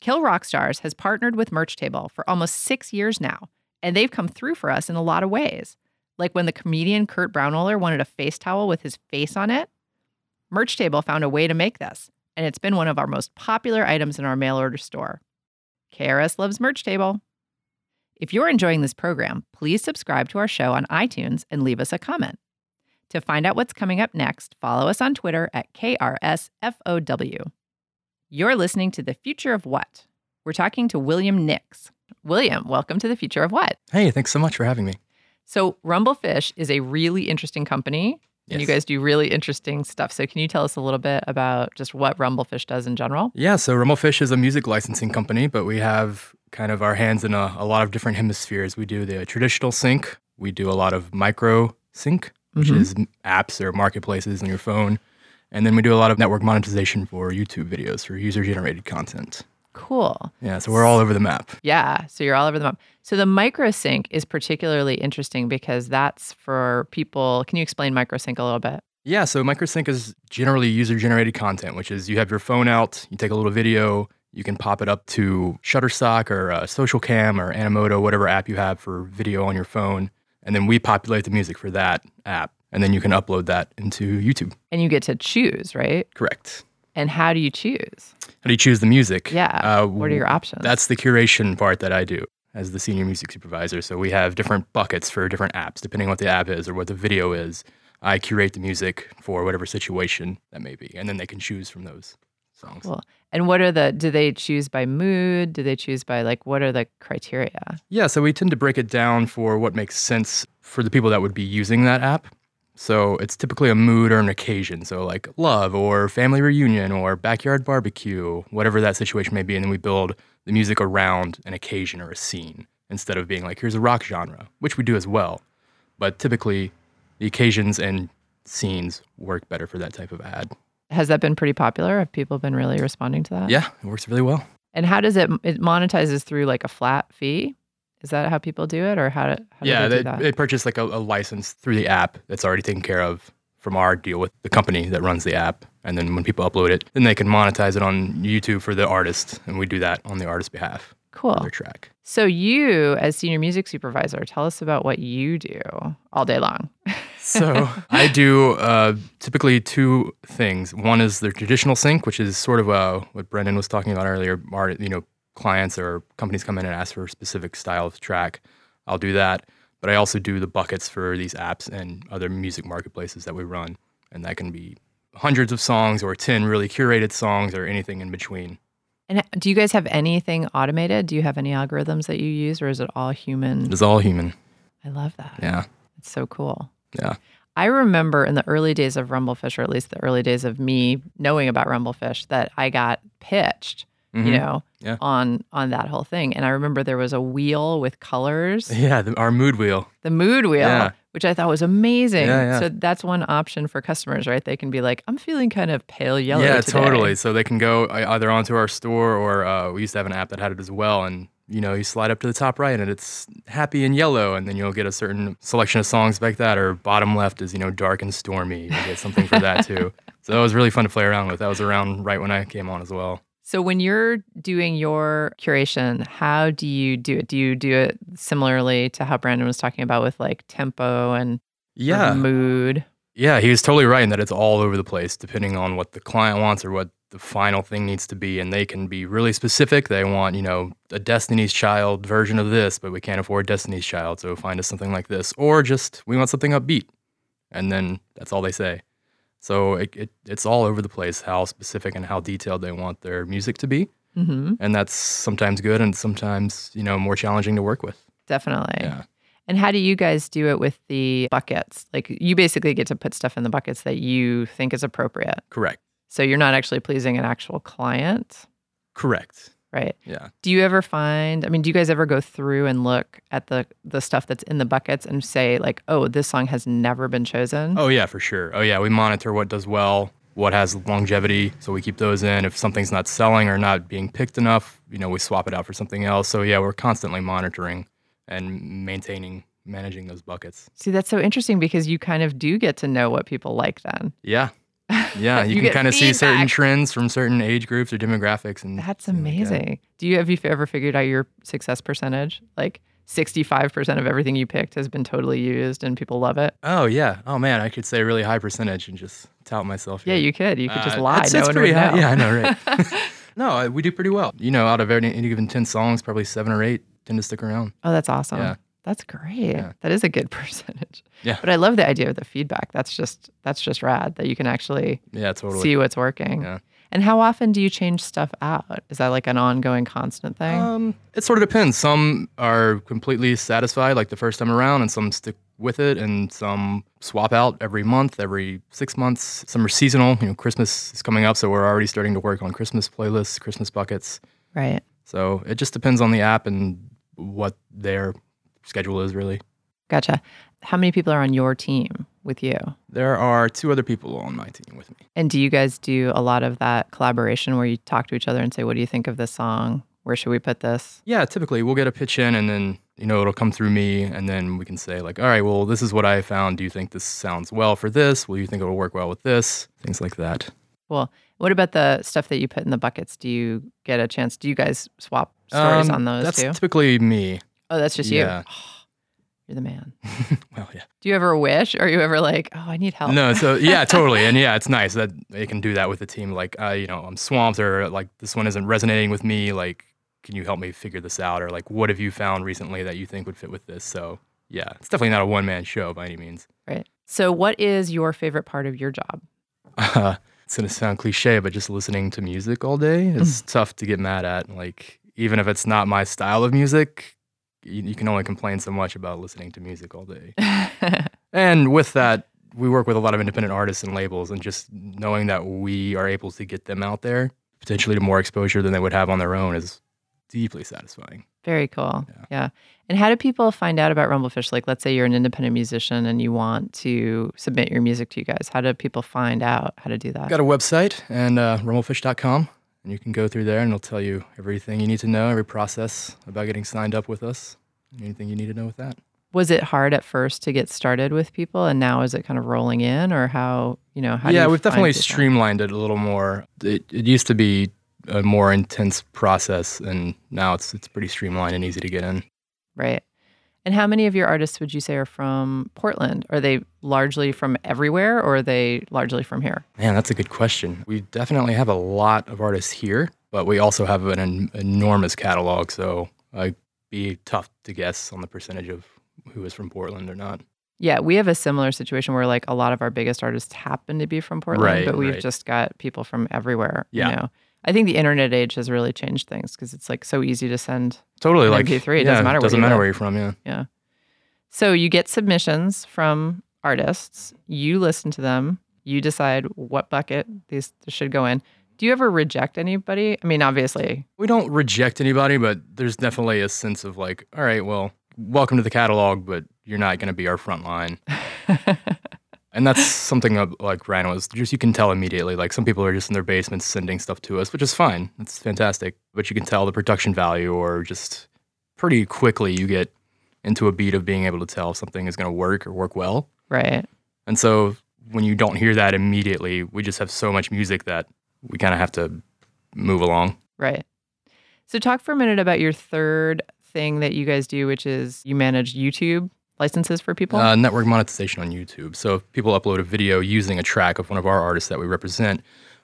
Kill Rock Stars has partnered with Merch Table for almost 6 years now, and they've come through for us in a lot of ways, like when the comedian Kurt Braunohler wanted a face towel with his face on it. Merch Table found a way to make this, and it's been one of our most popular items in our mail order store. KRS loves Merch Table. If you're enjoying this program, please subscribe to our show on iTunes and leave us a comment. To find out what's coming up next, follow us on Twitter at KRSFOW. You're listening to The Future of What. We're talking to William Nix. William, welcome to The Future of What. Hey, thanks so much for having me. So Rumblefish is a really interesting company, yes, and you guys do really interesting stuff. So can you tell us a little bit about just what Rumblefish does in general? Yeah, so Rumblefish is a music licensing company, but we have kind of our hands in a lot of different hemispheres. We do the traditional sync. We do a lot of micro sync, which is apps or marketplaces on your phone. And then we do a lot of network monetization for YouTube videos, for user-generated content. Cool. Yeah, so we're all over the map. Yeah, so you're all over the map. So the microsync is particularly interesting because that's for people. Can you explain microsync a little bit? Yeah, so microsync is generally user-generated content, which is you have your phone out, you take a little video, you can pop it up to Shutterstock or SocialCam or Animoto, whatever app you have for video on your phone. And then we populate the music for that app, and then you can upload that into YouTube. And you get to choose, right? Correct. And how do you choose? How do you choose the music? Yeah. What are your options? That's the curation part that I do as the senior music supervisor. So we have different buckets for different apps, depending on what the app is or what the video is. I curate the music for whatever situation that may be, and then they can choose from those songs. Cool. And what are do they choose by mood? Do they choose by, like, what are the criteria? Yeah, so we tend to break it down for what makes sense for the people that would be using that app. So it's typically a mood or an occasion. So like love or family reunion or backyard barbecue, whatever that situation may be. And then we build the music around an occasion or a scene instead of being like, here's a rock genre, which we do as well. But typically the occasions and scenes work better for that type of ad. Has that been pretty popular? Have people been really responding to that? Yeah, it works really well. And how does it monetizes through like a flat fee? Is that how people do it, or how do they do that? They purchase like a license through the app that's already taken care of from our deal with the company that runs the app. And then when people upload it, then they can monetize it on YouTube for the artist. And we do that on the artist's behalf. Cool. Their track. So you, as senior music supervisor, tell us about what you do all day long. So I do typically two things. One is the traditional sync, which is sort of what Brendan was talking about earlier. Clients or companies come in and ask for a specific style of track. I'll do that. But I also do the buckets for these apps and other music marketplaces that we run. And that can be hundreds of songs or 10 really curated songs or anything in between. And do you guys have anything automated? Do you have any algorithms that you use, or is it all human? It's all human. I love that. Yeah. It's so cool. Yeah. I remember in the early days of Rumblefish, or at least the early days of me knowing about Rumblefish, that I got pitched, on that whole thing. And I remember there was a wheel with colors. Yeah, our mood wheel. The mood wheel. Yeah. which I thought was amazing. Yeah. So that's one option for customers, right? They can be like, I'm feeling kind of pale yellow today. Yeah, totally. So they can go either onto our store or we used to have an app that had it as well. And, you know, you slide up to the top right and it's happy and yellow. And then you'll get a certain selection of songs like that. Or bottom left is, you know, dark and stormy. You get something for that too. So that was really fun to play around with. That was around right when I came on as well. So when you're doing your curation, how do you do it? Do you do it similarly to how Brandon was talking about with like tempo and mood? Yeah, he was totally right in that it's all over the place depending on what the client wants or what the final thing needs to be. And they can be really specific. They want, you know, a Destiny's Child version of this, but we can't afford Destiny's Child, so find us something like this. Or just, we want something upbeat. And then that's all they say. So it's all over the place how specific and how detailed they want their music to be. Mm-hmm. And that's sometimes good and sometimes, you know, more challenging to work with. Definitely. Yeah. And how do you guys do it with the buckets? Like, you basically get to put stuff in the buckets that you think is appropriate. Correct. So you're not actually pleasing an actual client? Correct. Right. Yeah. Do you ever find, I mean, do you guys ever go through and look at the stuff that's in the buckets and say like, oh, this song has never been chosen? Oh yeah, for sure. Oh yeah. We monitor what does well, what has longevity. So we keep those in. If something's not selling or not being picked enough, you know, we swap it out for something else. So yeah, we're constantly monitoring and managing those buckets. See, that's so interesting because you kind of do get to know what people like then. Yeah. Yeah, you can kind of see certain trends from certain age groups or demographics. And that's amazing. Like that. Have you ever figured out your success percentage? Like 65% of everything you picked has been totally used and people love it? Oh, yeah. Oh, man, I could say a really high percentage and just tout myself. Yeah, you could. You could just lie. That's no pretty high. Yeah, I know, right? No, we do pretty well. You know, out of any given 10 songs, probably 7 or 8 tend to stick around. Oh, that's awesome. Yeah. That's great. Yeah. That is a good percentage. Yeah. But I love the idea of the feedback. That's just rad that you can actually see what's working. Yeah. And how often do you change stuff out? Is that like an ongoing constant thing? It sort of depends. Some are completely satisfied like the first time around and some stick with it and some swap out every month, every 6 months. Some are seasonal. You know, Christmas is coming up, so we're already starting to work on Christmas playlists, Christmas buckets. Right. So it just depends on the app and what their schedule is really. Gotcha. How many people are on your team with you? There are 2 other people on my team with me. And do you guys do a lot of that collaboration where you talk to each other and say, what do you think of this song? Where should we put this? Yeah, typically we'll get a pitch in and then, you know, it'll come through me and then we can say like, all right, well, this is what I found. Do you think this sounds well for this? Will you think it'll work well with this? Things like that. Well, what about the stuff that you put in the buckets? Do you get a chance? Do you guys swap stories on those too? That's typically me. Oh, that's just you. Oh, you're the man. Well, yeah. Do you ever wish? Or are you ever like, oh, I need help? No, so yeah, totally. And yeah, it's nice that they can do that with the team. Like, you know, I'm swamped or like this one isn't resonating with me. Like, can you help me figure this out? Or like, what have you found recently that you think would fit with this? So yeah, it's definitely not a one-man show by any means. Right. So what is your favorite part of your job? It's going to sound cliche, but just listening to music all day is tough to get mad at. Like, even if it's not my style of music, you can only complain so much about listening to music all day. And with that, we work with a lot of independent artists and labels, and just knowing that we are able to get them out there, potentially to more exposure than they would have on their own, is deeply satisfying. Very cool. Yeah. And how do people find out about Rumblefish? Like, let's say you're an independent musician and you want to submit your music to you guys. How do people find out how to do that? Got a website, and Rumblefish.com. And you can go through there and it'll tell you everything you need to know, every process about getting signed up with us, anything you need to know with that. Was it hard at first to get started with people and now is it kind of rolling in or how, you know, how do you find we've definitely streamlined it a little more. It used to be a more intense process and now it's pretty streamlined and easy to get in. Right. And how many of your artists would you say are from Portland? Are they largely from everywhere or are they largely from here? Man, that's a good question. We definitely have a lot of artists here, but we also have an enormous catalog. So it'd be tough to guess on the percentage of who is from Portland or not. Yeah, we have a similar situation where like a lot of our biggest artists happen to be from Portland, but we've just got people from everywhere, you know. I think the internet age has really changed things because it's like so easy to send totally an MP3. It doesn't matter where you're from. Yeah. So you get submissions from artists. You listen to them. You decide what bucket these should go in. Do you ever reject anybody? I mean, obviously. We don't reject anybody, but there's definitely a sense of like, all right, well, welcome to the catalog, but you're not going to be our front line. And that's something that, like Ryan was, just you can tell immediately. Like, some people are just in their basements sending stuff to us, which is fine. That's fantastic. But you can tell the production value, or just pretty quickly you get into a beat of being able to tell if something is going to work or work well. Right. And so when you don't hear that immediately, we just have so much music that we kind of have to move along. Right. So talk for a minute about your third thing that you guys do, which is you manage YouTube licenses for people? Network monetization on YouTube. So if people upload a video using a track of one of our artists that we represent,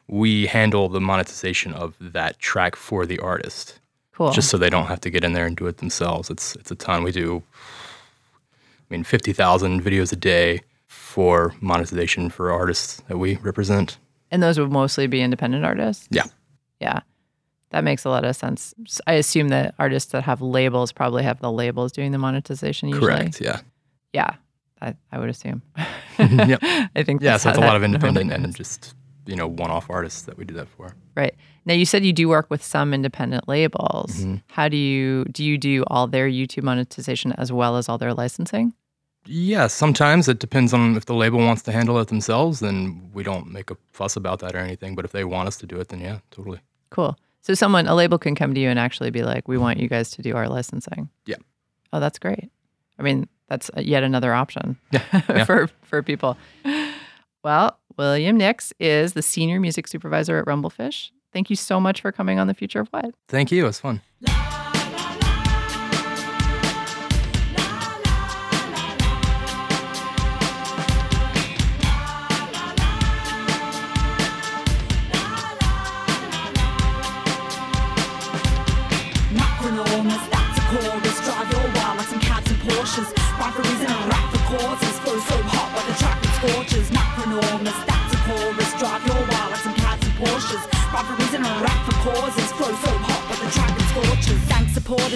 we handle the monetization of that track for the artist. Cool. Just so they don't have to get in there and do it themselves. It's a ton. We do, 50,000 videos a day for monetization for artists that we represent. And those would mostly be independent artists? Yeah. Yeah. That makes a lot of sense. I assume that artists that have labels probably have the labels doing the monetization usually. Correct, yeah. Yeah, I would assume. Yep. I think that's so it's a lot of independent and just, one-off artists that we do that for. Right. Now, you said you do work with some independent labels. Mm-hmm. How do you do all their YouTube monetization as well as all their licensing? Yeah, sometimes it depends on if the label wants to handle it themselves, then we don't make a fuss about that or anything. But if they want us to do it, then yeah, totally. Cool. So a label can come to you and actually be like, we want you guys to do our licensing. Yeah. Oh, that's great. I mean, that's yet another option for people. Well, William Nix is the Senior Music Supervisor at Rumblefish. Thank you so much for coming on The Future of What. Thank you. It was fun.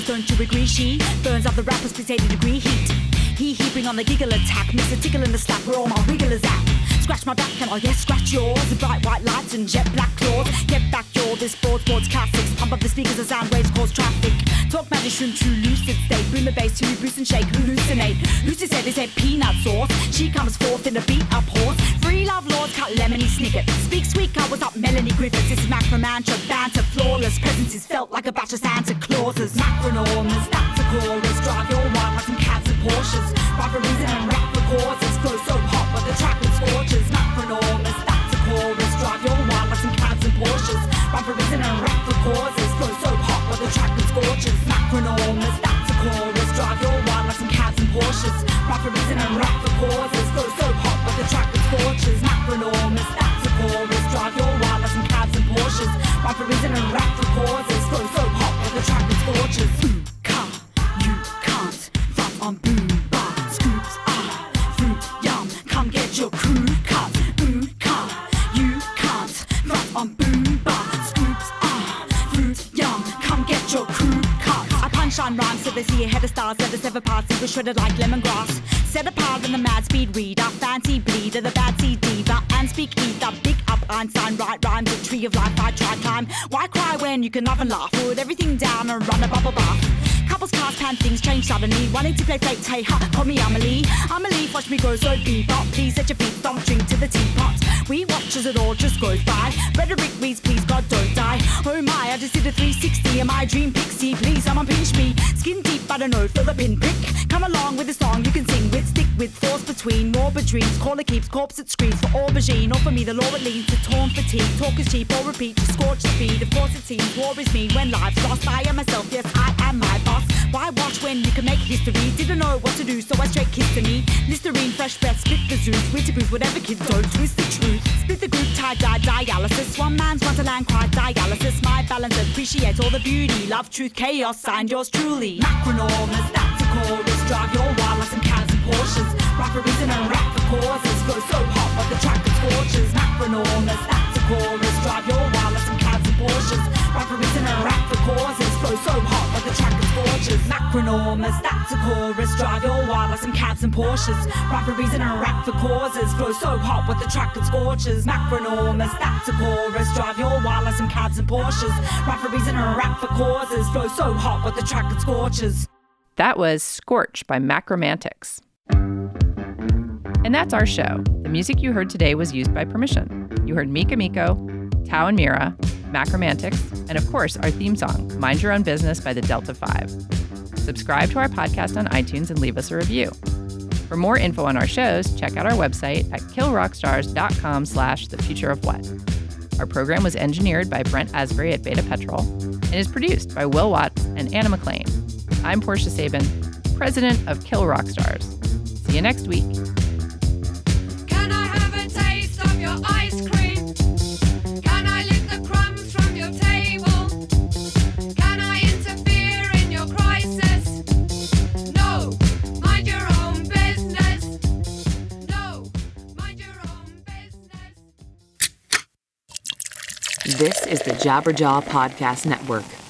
Don't you agree? She burns up the rappers with 80 degree heat. He heaping on the giggle attack, Mr. Tickle in the slap, where all my wigglers at. Scratch my back and I'll scratch yours. The bright white lights and jet black claws. Get back, y'all, this broadboard's classics. Pump up the speakers as sound waves cause traffic. Talk magic shrimp to lucid state. Boom the bass to reboost and shake, hallucinate. Lucy said they said peanut sauce. She comes forth in a beat up horse. Free love lords cut lemony snicket. Speak sweet cut, what's up Melanie Griffiths. This is Macromantics, banter flawless. Presence is felt like a batch of Santa Clauses. Macronormers, that's a chorus. Drive your wild like some cats and Porsches. Rap for reason and rap for causes. Flow so hot but the track was scorches. Macronormers, that's a chorus. Drive your wild like some cats and Porsches. Rap for reason and rap for causes. Flow so hot but the track was scorches. Macronormers, that's a chorus. Drive your wild like some cats and Porsches. Rap for reason and rap for causes. Flow so hot but the track was scorches. Macronormers, that's a chorus. Drive your wild like some cats and Porsches. Rap for reason and rap for causes. Flow so hot but the track was scorches. You can't front on boom. Your crew cut, boom, cut. You can't run on boom, but scoops are fruit young. Come get your crew cut. I punchline rhymes so they see ahead of stars. Let us ever pass, super shredded like lemongrass. Set apart in the mad speed reader, fancy bleeder, the bad seed diva, and speak either. Big up Einstein, right rhymes, the tree of life. I try time. Why cry when you can love and laugh? Put everything down and run a bubble bath. Couples cast pan things change suddenly. Wanting to play fate, hey ha, call me Amelie. Amelie, watch me grow so bebop. Please set your feet, don't drink to the teapot. We watch as it all just goes by. Rhetoric reads, please God don't die. Oh my, I just did a 360. Am I a dream pixie? Please someone pinch me. Skin deep, I don't know, feel the pinprick. Come along with a song you can sing with. Stick with force between morbid dreams. Caller keeps, corpse it screams for aubergine. Or for me the law it leads to torn fatigue. Talk is cheap or repeat to scorch speed. Of course it seems war is mean when life's lost. I am myself, yes I am my boss. Why watch when you can make history? Didn't know what to do, so I straight kissed to me. Listerine, fresh breath, spit the zoos. Winter booth, whatever kids don't twist the truth. Split the group, tie-dye, dialysis. One man's wonderland, cry dialysis. My balance, appreciate all the beauty. Love, truth, chaos, signed yours truly. Macronormers, that's a chorus. Drive your wild like some cats and Porsches. Rap for reason and rap for causes. Flow so hot, but the track is scorches. Macronormers, that's a chorus. Drive your wild like some cats and Porsches. Rap for reason and rap for causes. Flow so hot but the track is gorgeous. Macronormers, that's a chorus. Drive your wild like some cats and Porsches. Rap for reason and rap for causes. Flow so hot but the track is gorgeous. Macronormers, that's a chorus. Drive your wild like some cats and Porsches. Rap for reason and rap for causes. Flow so hot but the track is gorgeous. That was Scorch by Macromantics. And that's our show. The music you heard today was used by permission. You heard Mika Miko, Tao and Mira, Macromantics, and of course, our theme song, Mind Your Own Business by the Delta 5. Subscribe to our podcast on iTunes and leave us a review. For more info on our shows, check out our website at killrockstars.com/thefutureofwhat. Our program was engineered by Brent Asbury at Beta Petrol and is produced by Will Watts and Anna McLean. I'm Portia Sabin, president of Kill Rock Stars. See you next week. Can I have a taste of your ice cream? Can I lick the crumbs from your table? Can I interfere in your crisis? No, mind your own business. No, mind your own business. This is the Jabberjaw Podcast Network.